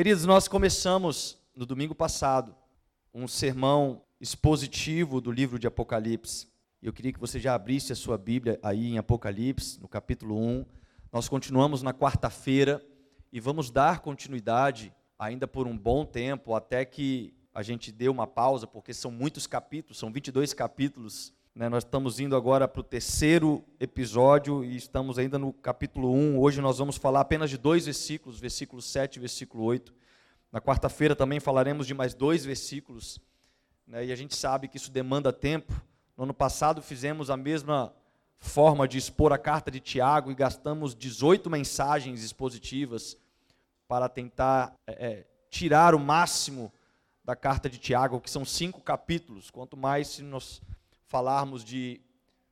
Queridos, nós começamos no domingo passado um sermão expositivo do livro de Apocalipse. Eu queria que você já abrisse a sua Bíblia aí em Apocalipse, no capítulo 1. Nós continuamos na quarta-feira e vamos dar continuidade ainda por um bom tempo, até que a gente dê uma pausa, porque são muitos capítulos, são 22 capítulos. Nós estamos indo agora para o terceiro episódio e estamos ainda no capítulo 1. Hoje nós vamos falar apenas de 2 versículos, versículo 7 e versículo 8. Na quarta-feira também falaremos de mais 2 versículos, e a gente sabe que isso demanda tempo. No ano passado fizemos a mesma forma de expor a carta de Tiago e gastamos 18 mensagens expositivas para tentar tirar o máximo da carta de Tiago, que são 5 capítulos, quanto mais se nós falarmos de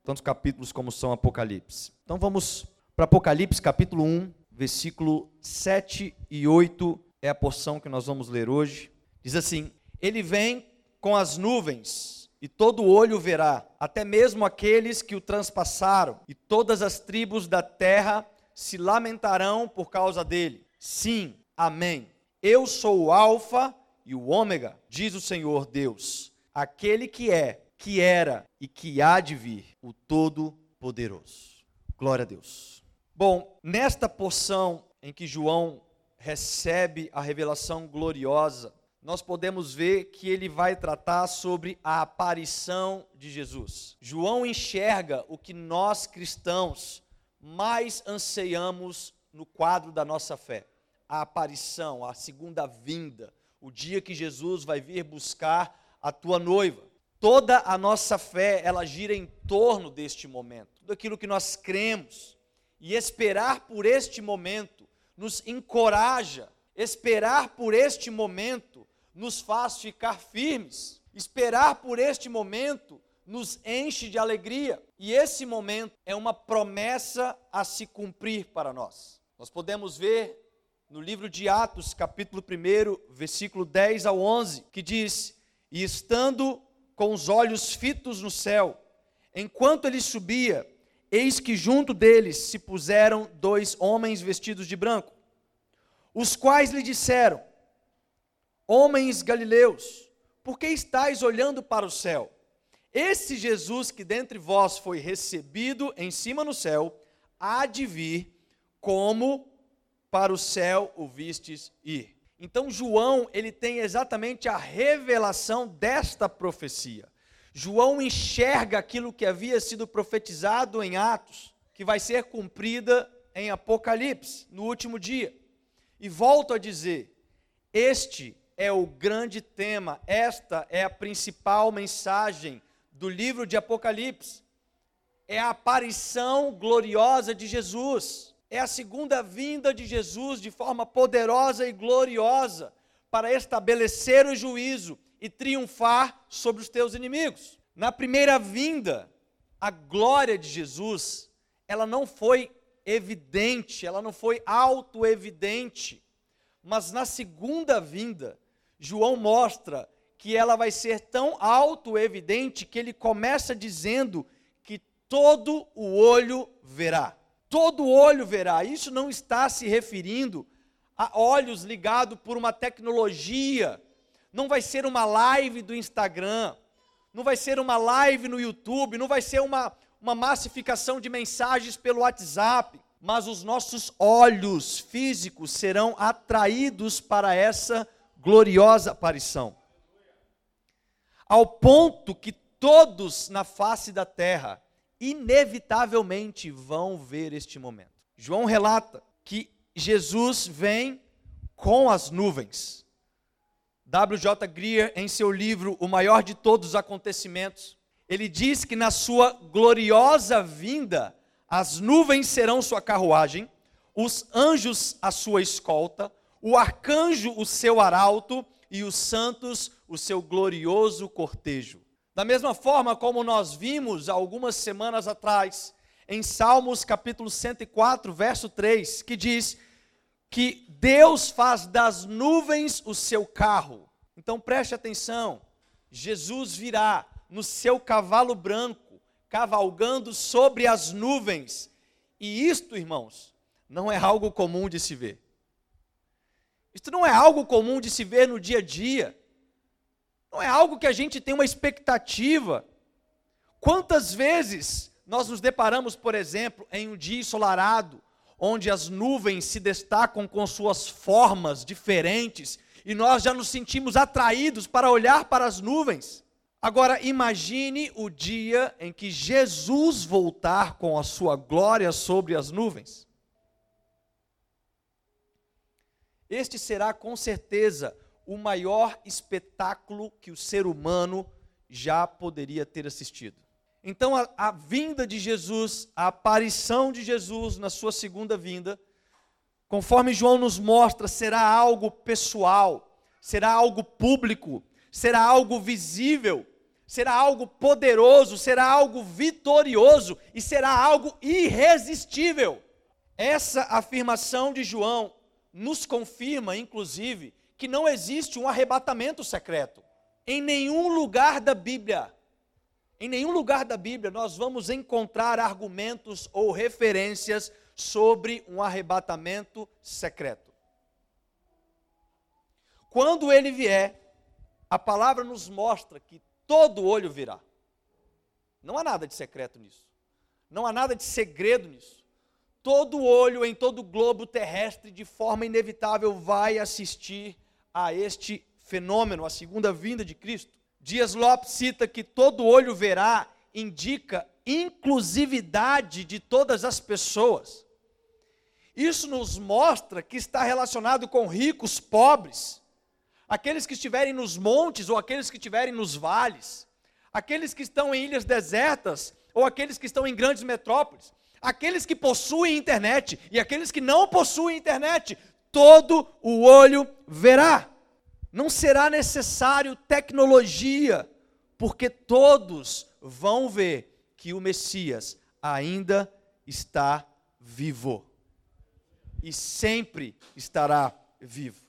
tantos capítulos como são Apocalipse. Então vamos para Apocalipse capítulo 1, versículo 7 e 8, é a porção que nós vamos ler hoje. Diz assim: ele vem com as nuvens, e todo olho verá, até mesmo aqueles que o transpassaram, e todas as tribos da terra se lamentarão por causa dele. Sim, amém. Eu sou o Alfa e o Ômega, diz o Senhor Deus, aquele que é, que era e que há de vir, o Todo-Poderoso. Glória a Deus. Bom, nesta porção em que João recebe a revelação gloriosa, nós podemos ver que ele vai tratar sobre a aparição de Jesus. João enxerga o que nós cristãos mais anseiamos no quadro da nossa fé: a aparição, a segunda vinda, o dia que Jesus vai vir buscar a tua noiva. Toda a nossa fé, ela gira em torno deste momento. Tudo aquilo que nós cremos e esperar por este momento nos encoraja. Esperar por este momento nos faz ficar firmes. Esperar por este momento nos enche de alegria. E esse momento é uma promessa a se cumprir para nós. Nós podemos ver no livro de Atos, capítulo 1, versículo 10 ao 11, que diz: e estando com os olhos fitos no céu, enquanto ele subia, eis que junto deles se puseram 2 homens vestidos de branco, os quais lhe disseram: homens galileus, por que estáis olhando para o céu? Esse Jesus que dentre vós foi recebido em cima no céu, há de vir como para o céu o vistes ir. Então João, ele tem exatamente a revelação desta profecia. João enxerga aquilo que havia sido profetizado em Atos, que vai ser cumprida em Apocalipse, no último dia. E volto a dizer, este é o grande tema, esta é a principal mensagem do livro de Apocalipse. É a aparição gloriosa de Jesus. É a segunda vinda de Jesus de forma poderosa e gloriosa para estabelecer o juízo e triunfar sobre os teus inimigos. Na primeira vinda, a glória de Jesus, ela não foi evidente, ela não foi autoevidente, mas na segunda vinda, João mostra que ela vai ser tão autoevidente que ele começa dizendo que todo o olho verá. Todo olho verá. Isso não está se referindo a olhos ligados por uma tecnologia. Não vai ser uma live do Instagram, não vai ser uma live no YouTube, não vai ser uma massificação de mensagens pelo WhatsApp, mas os nossos olhos físicos serão atraídos para essa gloriosa aparição, ao ponto que todos na face da terra inevitavelmente vão ver este momento. João relata que Jesus vem com as nuvens. W.J. Greer, em seu livro O Maior de Todos os Acontecimentos, ele diz que na sua gloriosa vinda, as nuvens serão sua carruagem, os anjos a sua escolta, o arcanjo o seu arauto e os santos o seu glorioso cortejo. Da mesma forma como nós vimos algumas semanas atrás, em Salmos capítulo 104, verso 3, que diz que Deus faz das nuvens o seu carro. Então preste atenção, Jesus virá no seu cavalo branco, cavalgando sobre as nuvens. E isto, irmãos, não é algo comum de se ver. Isso não é algo comum de se ver no dia a dia. Não é algo que a gente tem uma expectativa. Quantas vezes nós nos deparamos, por exemplo, em um dia ensolarado, onde as nuvens se destacam com suas formas diferentes, e nós já nos sentimos atraídos para olhar para as nuvens. Agora, imagine o dia em que Jesus voltar com a sua glória sobre as nuvens. Este será, com certeza, o maior espetáculo que o ser humano já poderia ter assistido. Então, a vinda de Jesus, a aparição de Jesus na sua segunda vinda, conforme João nos mostra, será algo pessoal, será algo público, será algo visível, será algo poderoso, será algo vitorioso e será algo irresistível. Essa afirmação de João nos confirma, inclusive, que não existe um arrebatamento secreto. Em nenhum lugar da Bíblia nós vamos encontrar argumentos ou referências sobre um arrebatamento secreto. Quando ele vier, a palavra nos mostra que todo olho virá. Não há nada de secreto nisso. Não há nada de segredo nisso. Todo olho em todo o globo terrestre, de forma inevitável, vai assistir a este fenômeno, a segunda vinda de Cristo. Dias Lopes cita que todo olho verá indica inclusividade de todas as pessoas. Isso nos mostra que está relacionado com ricos, pobres, aqueles que estiverem nos montes ou aqueles que estiverem nos vales, aqueles que estão em ilhas desertas ou aqueles que estão em grandes metrópoles, aqueles que possuem internet e aqueles que não possuem internet, todo o olho verá. Não será necessário tecnologia, porque todos vão ver que o Messias ainda está vivo e sempre estará vivo.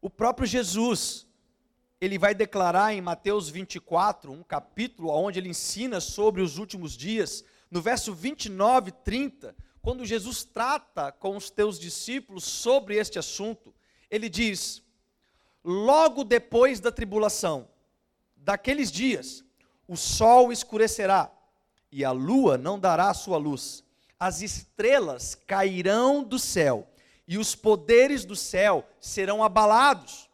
O próprio Jesus, ele vai declarar em Mateus 24, um capítulo onde ele ensina sobre os últimos dias, no verso 29 e 30, quando Jesus trata com os teus discípulos sobre este assunto, ele diz: logo depois da tribulação, daqueles dias, o sol escurecerá e a lua não dará sua luz, as estrelas cairão do céu e os poderes do céu serão abalados.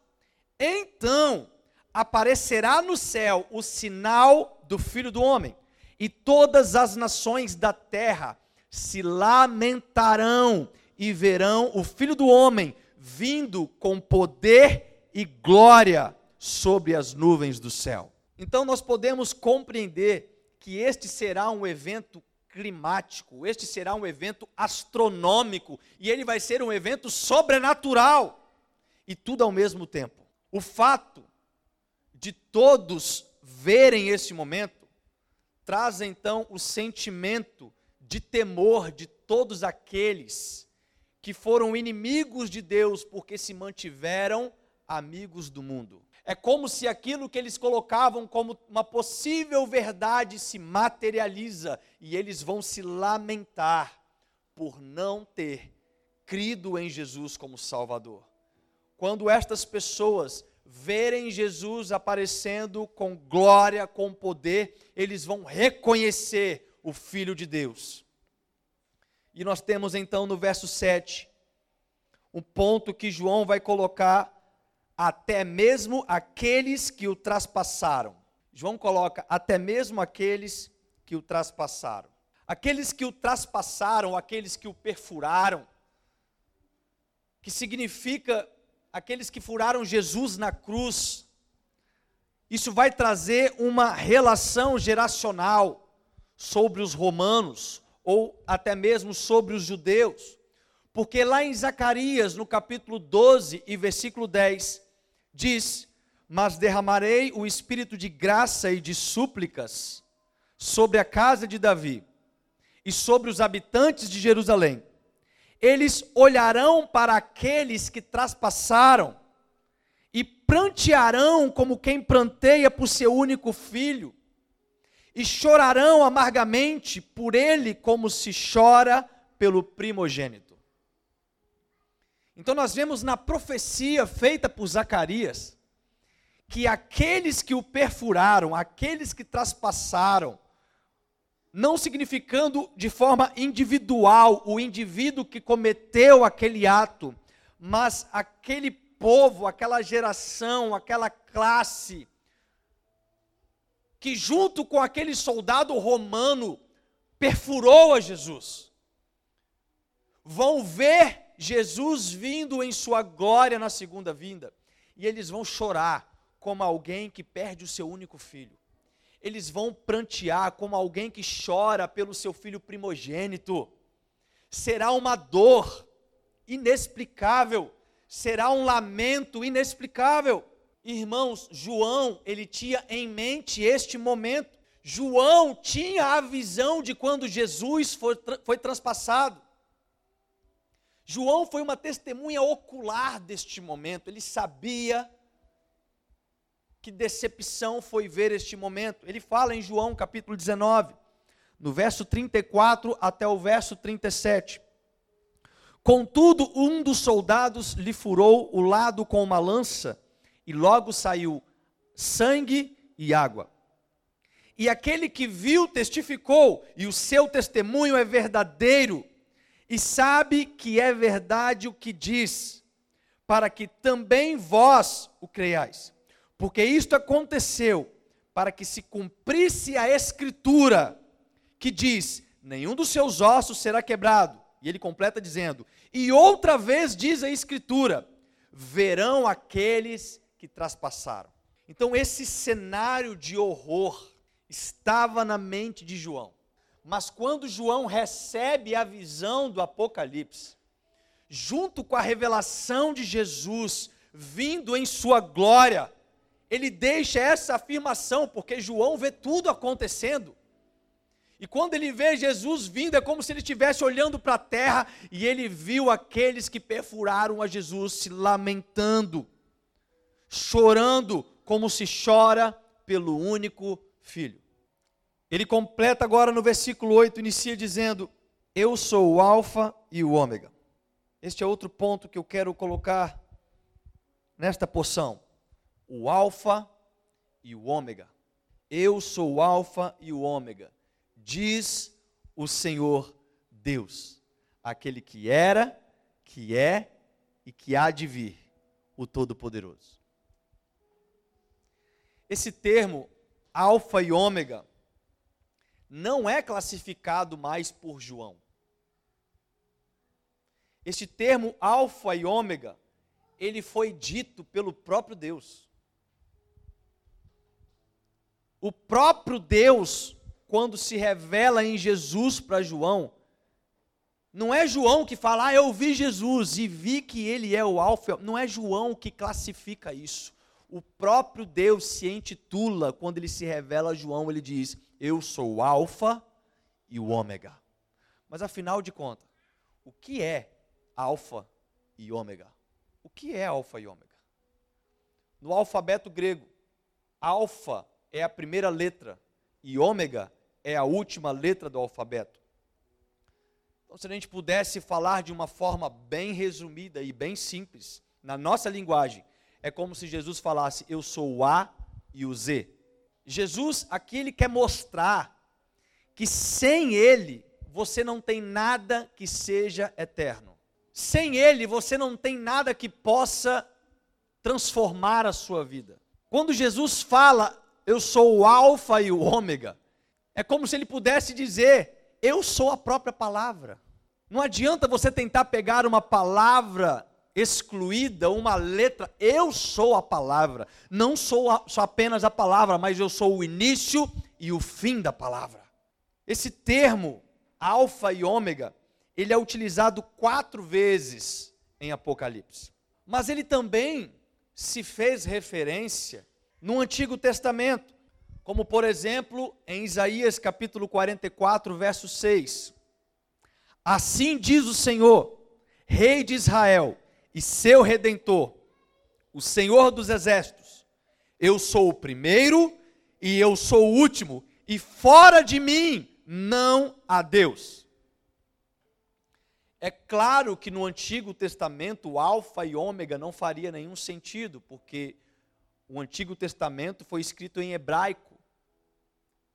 Então aparecerá no céu o sinal do Filho do Homem, e todas as nações da terra se lamentarão e verão o Filho do Homem vindo com poder e glória sobre as nuvens do céu. Então nós podemos compreender que este será um evento climático, este será um evento astronômico, e ele vai ser um evento sobrenatural, e tudo ao mesmo tempo. O fato de todos verem esse momento traz então o sentimento de temor de todos aqueles que foram inimigos de Deus porque se mantiveram amigos do mundo. É como se aquilo que eles colocavam como uma possível verdade se materializa, e eles vão se lamentar por não ter crido em Jesus como Salvador. Quando estas pessoas verem Jesus aparecendo com glória, com poder, eles vão reconhecer o Filho de Deus. E nós temos então no verso 7, um ponto que João vai colocar: até mesmo aqueles que o traspassaram. João coloca: até mesmo aqueles que o traspassaram. Aqueles que o traspassaram, aqueles que o perfuraram, que significa aqueles que furaram Jesus na cruz. Isso vai trazer uma relação geracional sobre os romanos, ou até mesmo sobre os judeus, porque lá em Zacarias, no capítulo 12 e versículo 10, diz: mas derramarei o espírito de graça e de súplicas sobre a casa de Davi e sobre os habitantes de Jerusalém. Eles olharão para aqueles que traspassaram e prantearão como quem pranteia por seu único filho, e chorarão amargamente por ele como se chora pelo primogênito. Então nós vemos na profecia feita por Zacarias, que aqueles que o perfuraram, aqueles que traspassaram, não significando de forma individual o indivíduo que cometeu aquele ato, mas aquele povo, aquela geração, aquela classe, que junto com aquele soldado romano perfurou a Jesus, vão ver Jesus vindo em sua glória na segunda vinda, e eles vão chorar como alguém que perde o seu único filho. Eles vão prantear como alguém que chora pelo seu filho primogênito. Será uma dor inexplicável, será um lamento inexplicável. Irmãos, João, ele tinha em mente este momento. João tinha a visão de quando Jesus foi transpassado. João foi uma testemunha ocular deste momento, ele sabia que decepção foi ver este momento. Ele fala em João capítulo 19, no verso 34 até o verso 37. Contudo, um dos soldados lhe furou o lado com uma lança, e logo saiu sangue e água. E aquele que viu testificou, e o seu testemunho é verdadeiro, e sabe que é verdade o que diz, para que também vós o creiais. Porque isto aconteceu para que se cumprisse a escritura, que diz, nenhum dos seus ossos será quebrado. E ele completa dizendo, e outra vez diz a escritura, verão aqueles que traspassaram. Então esse cenário de horror estava na mente de João. Mas quando João recebe a visão do Apocalipse, junto com a revelação de Jesus, vindo em sua glória, ele deixa essa afirmação, porque João vê tudo acontecendo, e quando ele vê Jesus vindo, é como se ele estivesse olhando para a terra, e ele viu aqueles que perfuraram a Jesus se lamentando, chorando como se chora pelo único filho. Ele completa agora no versículo 8, inicia dizendo, eu sou o Alfa e o Ômega. Este é outro ponto que eu quero colocar nesta porção. O Alfa e o Ômega. Eu sou o Alfa e o Ômega, diz o Senhor Deus, aquele que era, que é e que há de vir, o Todo-Poderoso. Esse termo, Alfa e Ômega, não é classificado mais por João. Esse termo, Alfa e Ômega, ele foi dito pelo próprio Deus. O próprio Deus, quando se revela em Jesus para João, não é João que fala, eu vi Jesus e vi que ele é o Alfa. Não é João que classifica isso. O próprio Deus se intitula, quando ele se revela a João, ele diz, eu sou o Alfa e o Ômega. Mas afinal de contas, o que é Alfa e Ômega? O que é Alfa e Ômega? No alfabeto grego, Alfa é a primeira letra e Ômega é a última letra do alfabeto. Então, se a gente pudesse falar de uma forma bem resumida e bem simples, na nossa linguagem, é como se Jesus falasse, eu sou o A e o Z. Jesus, aqui ele quer mostrar que sem ele, você não tem nada que seja eterno. Sem ele, você não tem nada que possa transformar a sua vida. Quando Jesus fala, eu sou o Alfa e o Ômega, é como se ele pudesse dizer, eu sou a própria palavra. Não adianta você tentar pegar uma palavra excluída, uma letra, eu sou a palavra. Não sou apenas a palavra, mas eu sou o início e o fim da palavra. Esse termo, Alfa e Ômega, ele é utilizado 4 vezes em Apocalipse. Mas ele também se fez referência no Antigo Testamento, como por exemplo, em Isaías capítulo 44, verso 6. Assim diz o Senhor, Rei de Israel e seu Redentor, o Senhor dos Exércitos, eu sou o primeiro e eu sou o último, e fora de mim não há Deus. É claro que no Antigo Testamento o alfa e ômega não faria nenhum sentido, porque o Antigo Testamento foi escrito em hebraico.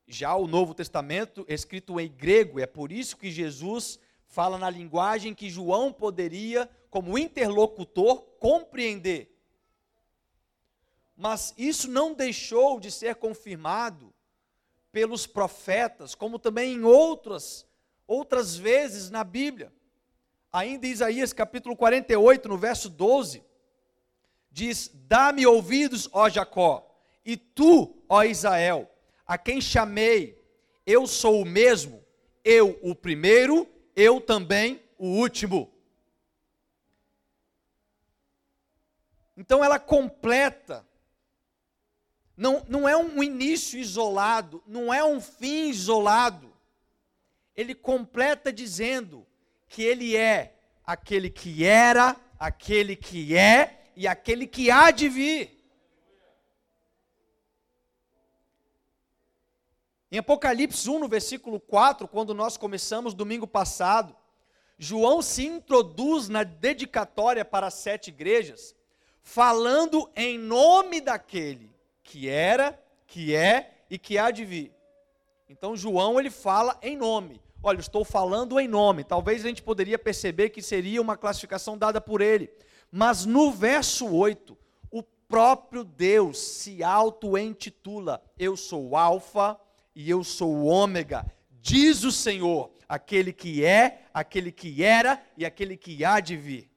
Já o Novo Testamento é escrito em grego, é por isso que Jesus fala na linguagem que João poderia, como interlocutor, compreender. Mas isso não deixou de ser confirmado pelos profetas, como também em outras vezes na Bíblia. Ainda em Isaías capítulo 48, no verso 12, diz: dá-me ouvidos, ó Jacó, e tu, ó Israel, a quem chamei, eu sou o mesmo, eu o primeiro, eu também o último. Então ela completa. Não é um início isolado, não é um fim isolado. Ele completa dizendo que ele é aquele que era, aquele que é e aquele que há de vir. Em Apocalipse 1, no versículo 4, quando nós começamos domingo passado, João se introduz na dedicatória para as 7 igrejas, falando em nome daquele que era, que é e que há de vir. Então João, ele fala em nome. Olha, estou falando em nome. Talvez a gente poderia perceber que seria uma classificação dada por ele. Mas no verso 8, o próprio Deus se auto-intitula: eu sou o alfa e eu sou o ômega, diz o Senhor, aquele que é, aquele que era e aquele que há de vir.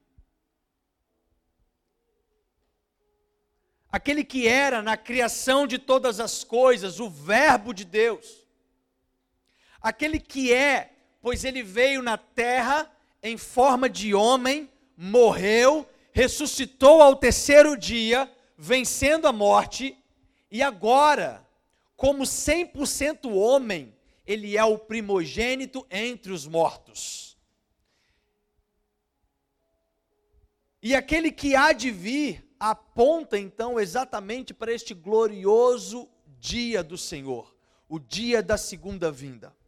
Aquele que era na criação de todas as coisas, o Verbo de Deus. Aquele que é, pois ele veio na terra em forma de homem, morreu, ressuscitou ao terceiro dia, vencendo a morte, e agora, como 100% homem, ele é o primogênito entre os mortos. E aquele que há de vir aponta então exatamente para este glorioso dia do Senhor, o dia da segunda vinda.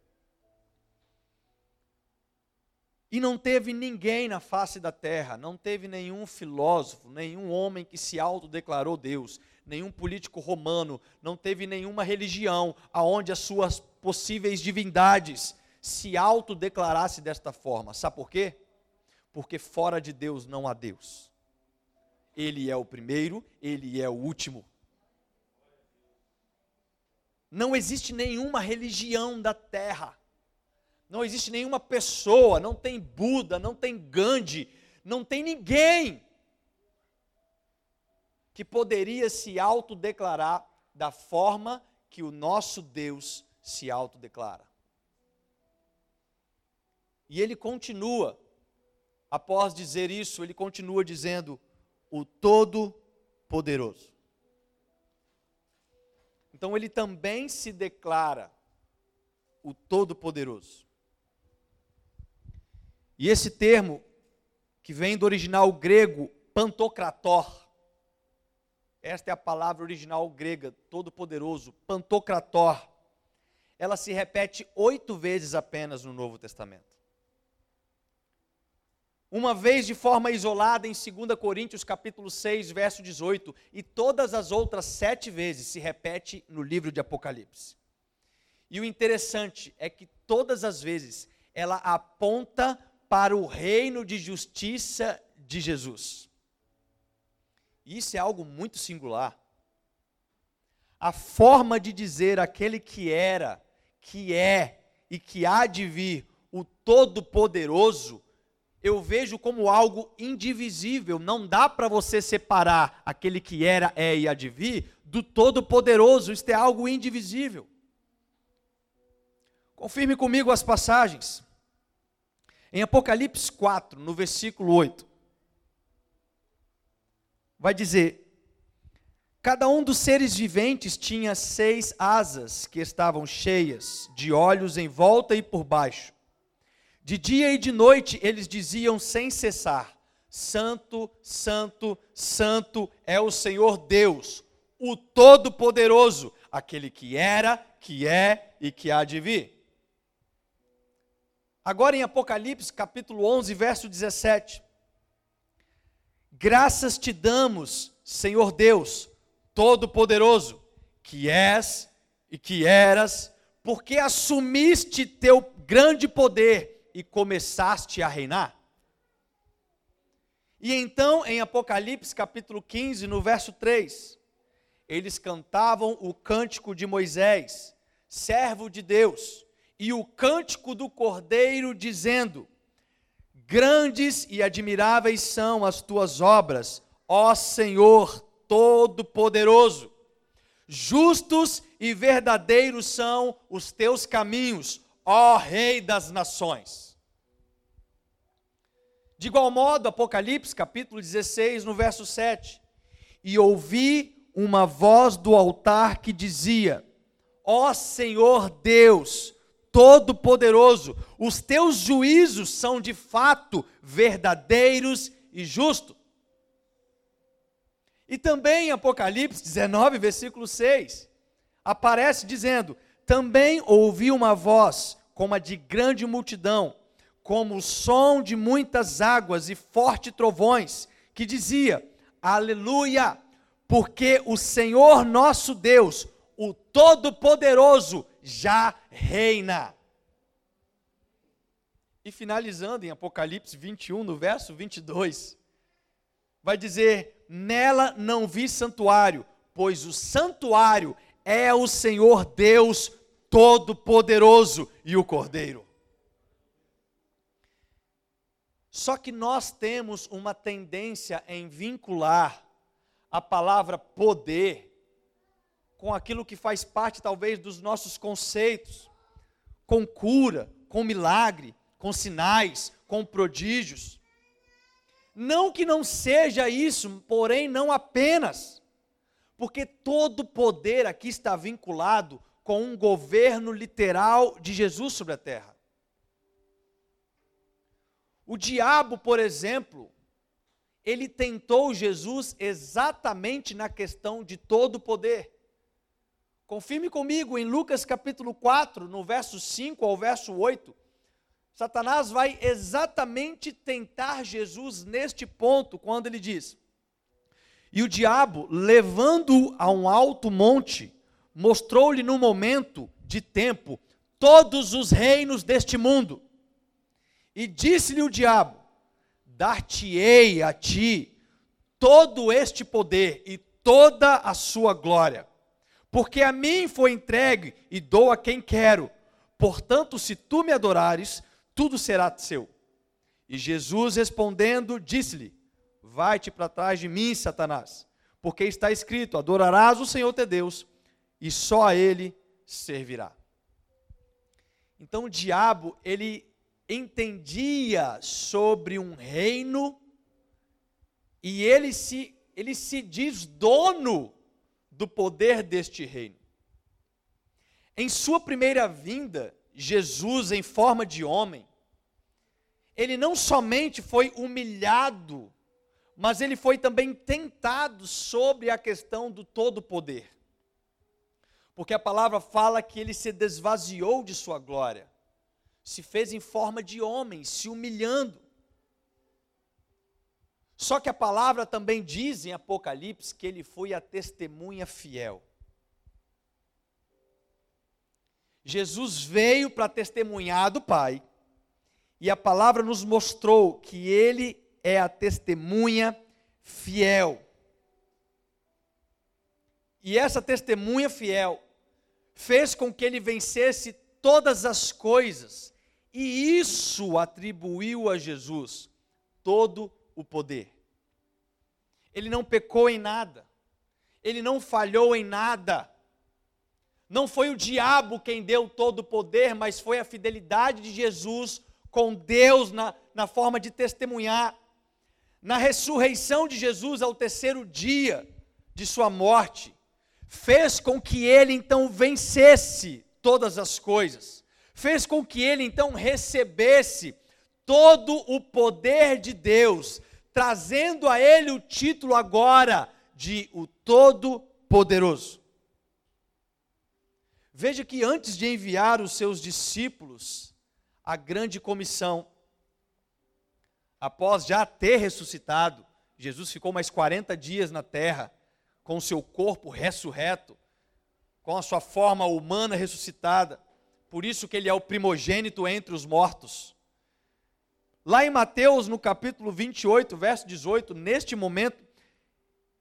E não teve ninguém na face da terra, não teve nenhum filósofo, nenhum homem que se autodeclarou Deus, nenhum político romano, não teve nenhuma religião aonde as suas possíveis divindades se autodeclarasse desta forma. Sabe por quê? Porque fora de Deus não há Deus. Ele é o primeiro, ele é o último. Não existe nenhuma religião da terra. Não existe nenhuma pessoa, não tem Buda, não tem Gandhi, não tem ninguém que poderia se autodeclarar da forma que o nosso Deus se autodeclara. E ele continua, após dizer isso, ele continua dizendo: o Todo-Poderoso. Então ele também se declara o Todo-Poderoso. E esse termo, que vem do original grego, Pantocrator, esta é a palavra original grega, todo-poderoso, Pantocrator, ela se repete 8 vezes apenas no Novo Testamento. Uma vez de forma isolada em 2 Coríntios capítulo 6, verso 18, e todas as outras 7 vezes se repete no livro de Apocalipse. E o interessante é que todas as vezes ela aponta para o reino de justiça de Jesus. Isso é algo muito singular. A forma de dizer aquele que era, que é e que há de vir, o Todo-Poderoso, eu vejo como algo indivisível. Não dá para você separar aquele que era, é e há de vir do Todo-Poderoso. Isto é algo indivisível. Confirme comigo as passagens. Em Apocalipse 4, no versículo 8, vai dizer: cada um dos seres viventes tinha 6 asas que estavam cheias de olhos em volta e por baixo. De dia e de noite eles diziam sem cessar: Santo, Santo, Santo é o Senhor Deus, o Todo-Poderoso, aquele que era, que é e que há de vir. Agora em Apocalipse, capítulo 11, verso 17. Graças te damos, Senhor Deus, Todo-Poderoso, que és e que eras, porque assumiste teu grande poder e começaste a reinar. E então, em Apocalipse, capítulo 15, no verso 3, eles cantavam o cântico de Moisés, servo de Deus, e o cântico do Cordeiro, dizendo: grandes e admiráveis são as tuas obras, ó Senhor Todo-Poderoso. Justos e verdadeiros são os teus caminhos, ó Rei das Nações. De igual modo, Apocalipse, capítulo 16, no verso 7. E ouvi uma voz do altar que dizia: ó Senhor Deus Todo-Poderoso, os teus juízos são de fato verdadeiros e justos. E também em Apocalipse 19, versículo 6, aparece dizendo: também ouvi uma voz, como a de grande multidão, como o som de muitas águas e fortes trovões, que dizia: aleluia, porque o Senhor nosso Deus, o Todo-Poderoso, já reina. E finalizando em Apocalipse 21, no verso 22, vai dizer: nela não vi santuário, pois o santuário é o Senhor Deus Todo-Poderoso e o Cordeiro. Só que nós temos uma tendência em vincular a palavra poder com aquilo que faz parte talvez dos nossos conceitos, com cura, com milagre, com sinais, com prodígios. Não que não seja isso, porém não apenas, porque todo poder aqui está vinculado com um governo literal de Jesus sobre a terra. O diabo, por exemplo, ele tentou Jesus exatamente na questão de todo poder. Confirme comigo, em Lucas capítulo 4, no verso 5 ao verso 8, Satanás vai exatamente tentar Jesus neste ponto, quando ele diz: e o diabo, levando-o a um alto monte, mostrou-lhe num momento de tempo todos os reinos deste mundo. E disse-lhe o diabo: dar-te-ei a ti todo este poder e toda a sua glória, porque a mim foi entregue e dou a quem quero. Portanto, se tu me adorares, tudo será seu. E Jesus respondendo, disse-lhe: vai-te para trás de mim, Satanás, porque está escrito: adorarás o Senhor teu Deus, e só a ele servirá. Então o diabo, ele entendia sobre um reino, e ele se diz dono do poder deste reino. Em sua primeira vinda, Jesus, em forma de homem, ele não somente foi humilhado, mas ele foi também tentado sobre a questão do todo poder. Porque a palavra fala que ele se desvaziou de sua glória, se fez em forma de homem, se humilhando. Só que a palavra também diz em Apocalipse que ele foi a testemunha fiel. Jesus veio para testemunhar do Pai, e a palavra nos mostrou que ele é a testemunha fiel. E essa testemunha fiel fez com que ele vencesse todas as coisas, e isso atribuiu a Jesus todo o poder. Ele não pecou em nada, ele não falhou em nada. Não foi o diabo quem deu todo o poder, mas foi a fidelidade de Jesus com Deus na forma de testemunhar. Na ressurreição de Jesus ao terceiro dia de sua morte, fez com que ele então vencesse todas as coisas. Fez com que ele então recebesse todo o poder de Deus, trazendo a ele o título agora de o Todo-Poderoso. Veja que antes de enviar os seus discípulos a grande comissão. Após já ter ressuscitado, Jesus ficou mais 40 dias na terra, com o seu corpo ressurreto, com a sua forma humana ressuscitada. Por isso que ele é o primogênito entre os mortos. Lá em Mateus, no capítulo 28, verso 18, neste momento,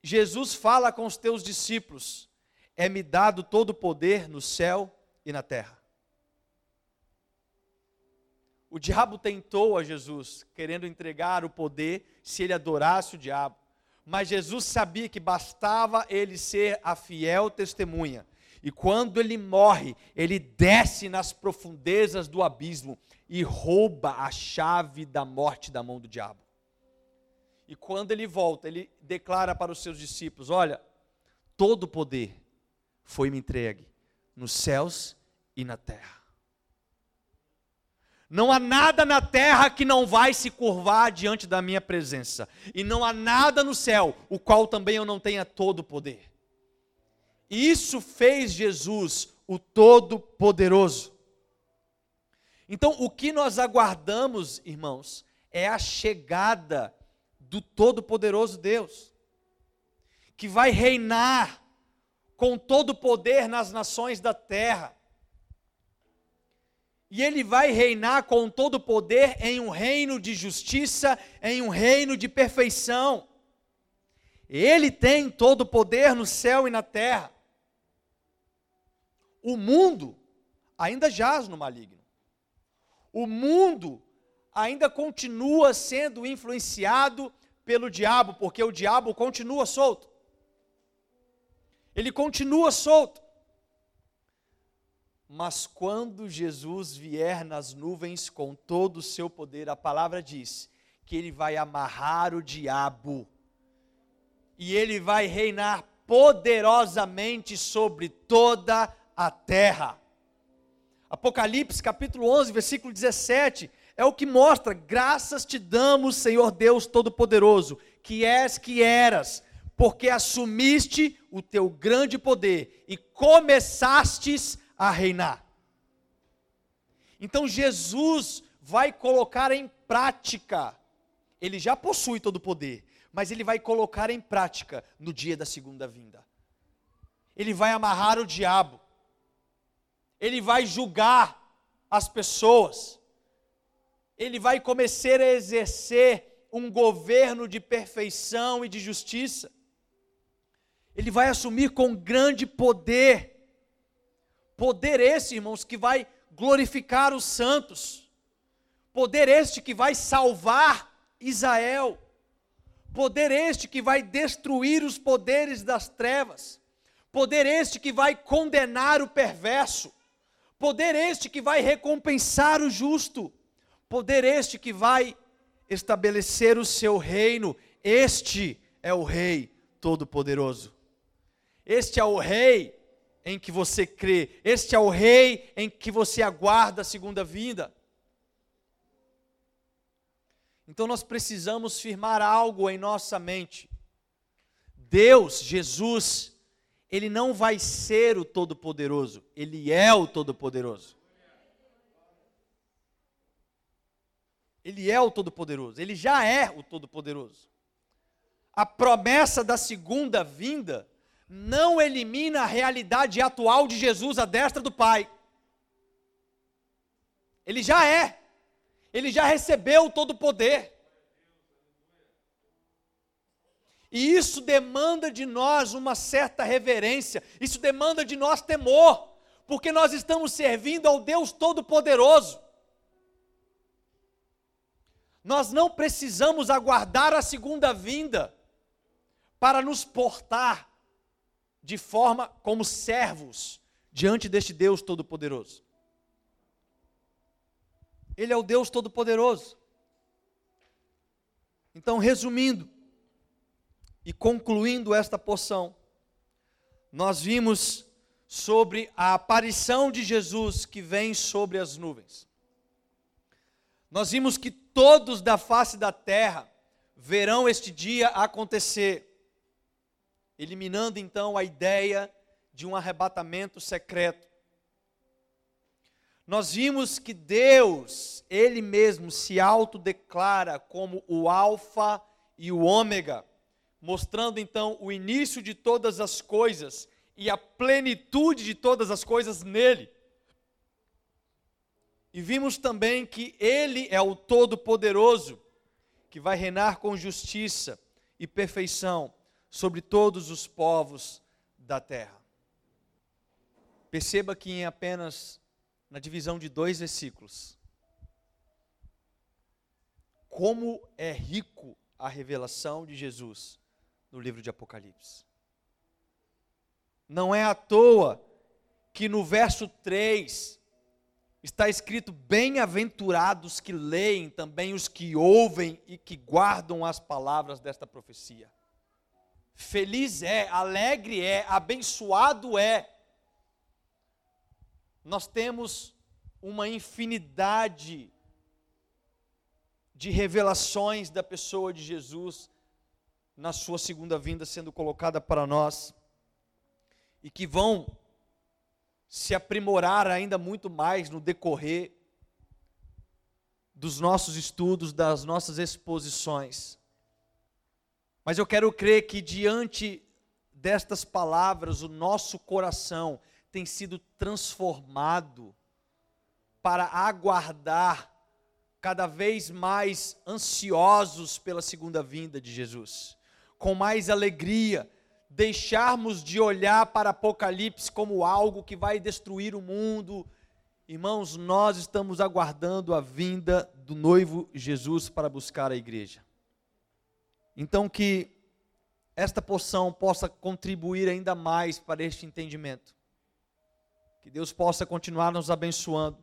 Jesus fala com os teus discípulos: é-me dado todo o poder no céu e na terra. O diabo tentou a Jesus, querendo entregar o poder, se ele adorasse o diabo. Mas Jesus sabia que bastava ele ser a fiel testemunha. E quando ele morre, ele desce nas profundezas do abismo e rouba a chave da morte da mão do diabo. E quando ele volta, ele declara para os seus discípulos: olha, todo o poder foi me entregue nos céus e na terra. Não há nada na terra que não vai se curvar diante da minha presença. E não há nada no céu, o qual também eu não tenha todo o poder. E isso fez Jesus o Todo-Poderoso. Então, o que nós aguardamos, irmãos, é a chegada do Todo-Poderoso Deus, que vai reinar com todo o poder nas nações da terra. E ele vai reinar com todo o poder em um reino de justiça, em um reino de perfeição. Ele tem todo o poder no céu e na terra. O mundo ainda jaz no maligno. O mundo ainda continua sendo influenciado pelo diabo, porque o diabo continua solto. Ele continua solto. Mas quando Jesus vier nas nuvens com todo o seu poder, a palavra diz que ele vai amarrar o diabo. E ele vai reinar poderosamente sobre toda a terra. Apocalipse capítulo 11, versículo 17, é o que mostra: graças te damos, Senhor Deus Todo-Poderoso, que és que eras, porque assumiste o teu grande poder e começastes a reinar. Então Jesus vai colocar em prática, ele já possui todo o poder, mas ele vai colocar em prática no dia da segunda vinda. Ele vai amarrar o diabo, ele vai julgar as pessoas, ele vai começar a exercer um governo de perfeição e de justiça. Ele vai assumir com grande poder. Poder esse, irmãos, que vai glorificar os santos. Poder este que vai salvar Israel. Poder este que vai destruir os poderes das trevas. Poder este que vai condenar o perverso. Poder este que vai recompensar o justo. Poder este que vai estabelecer o seu reino. Este é o Rei Todo-Poderoso. Este é o Rei em que você crê, este é o Rei em que você aguarda a segunda vinda. Então nós precisamos firmar algo em nossa mente: Deus, Jesus, ele não vai ser o Todo-Poderoso, ele é o Todo-Poderoso. Ele é o Todo-Poderoso, ele já é o Todo-Poderoso. A promessa da segunda vinda não elimina a realidade atual de Jesus à destra do Pai. Ele já é. Ele já recebeu todo o poder. E isso demanda de nós uma certa reverência. Isso demanda de nós temor. Porque nós estamos servindo ao Deus Todo-Poderoso. Nós não precisamos aguardar a segunda vinda para nos portar de forma como servos diante deste Deus Todo-Poderoso. Ele é o Deus Todo-Poderoso. Então, resumindo e concluindo esta porção, nós vimos sobre a aparição de Jesus que vem sobre as nuvens. Nós vimos que todos da face da terra verão este dia acontecer, eliminando então a ideia de um arrebatamento secreto. Nós vimos que Deus, Ele mesmo, se autodeclara como o Alfa e o Ômega, mostrando então o início de todas as coisas e a plenitude de todas as coisas nele. E vimos também que Ele é o Todo-Poderoso, que vai reinar com justiça e perfeição sobre todos os povos da terra. Perceba que em apenas, na divisão de 2 versículos, como é rico a revelação de Jesus no livro de Apocalipse. Não é à toa que no verso 3 está escrito: bem-aventurados que leem, também os que ouvem e que guardam as palavras desta profecia. Feliz é, alegre é, abençoado é. Nós temos uma infinidade de revelações da pessoa de Jesus na sua segunda vinda sendo colocada para nós, e que vão se aprimorar ainda muito mais no decorrer dos nossos estudos, das nossas exposições. Mas eu quero crer que diante destas palavras, o nosso coração tem sido transformado para aguardar cada vez mais ansiosos pela segunda vinda de Jesus. Com mais alegria, deixarmos de olhar para Apocalipse como algo que vai destruir o mundo. Irmãos, nós estamos aguardando a vinda do noivo Jesus para buscar a igreja. Então que esta porção possa contribuir ainda mais para este entendimento. Que Deus possa continuar nos abençoando.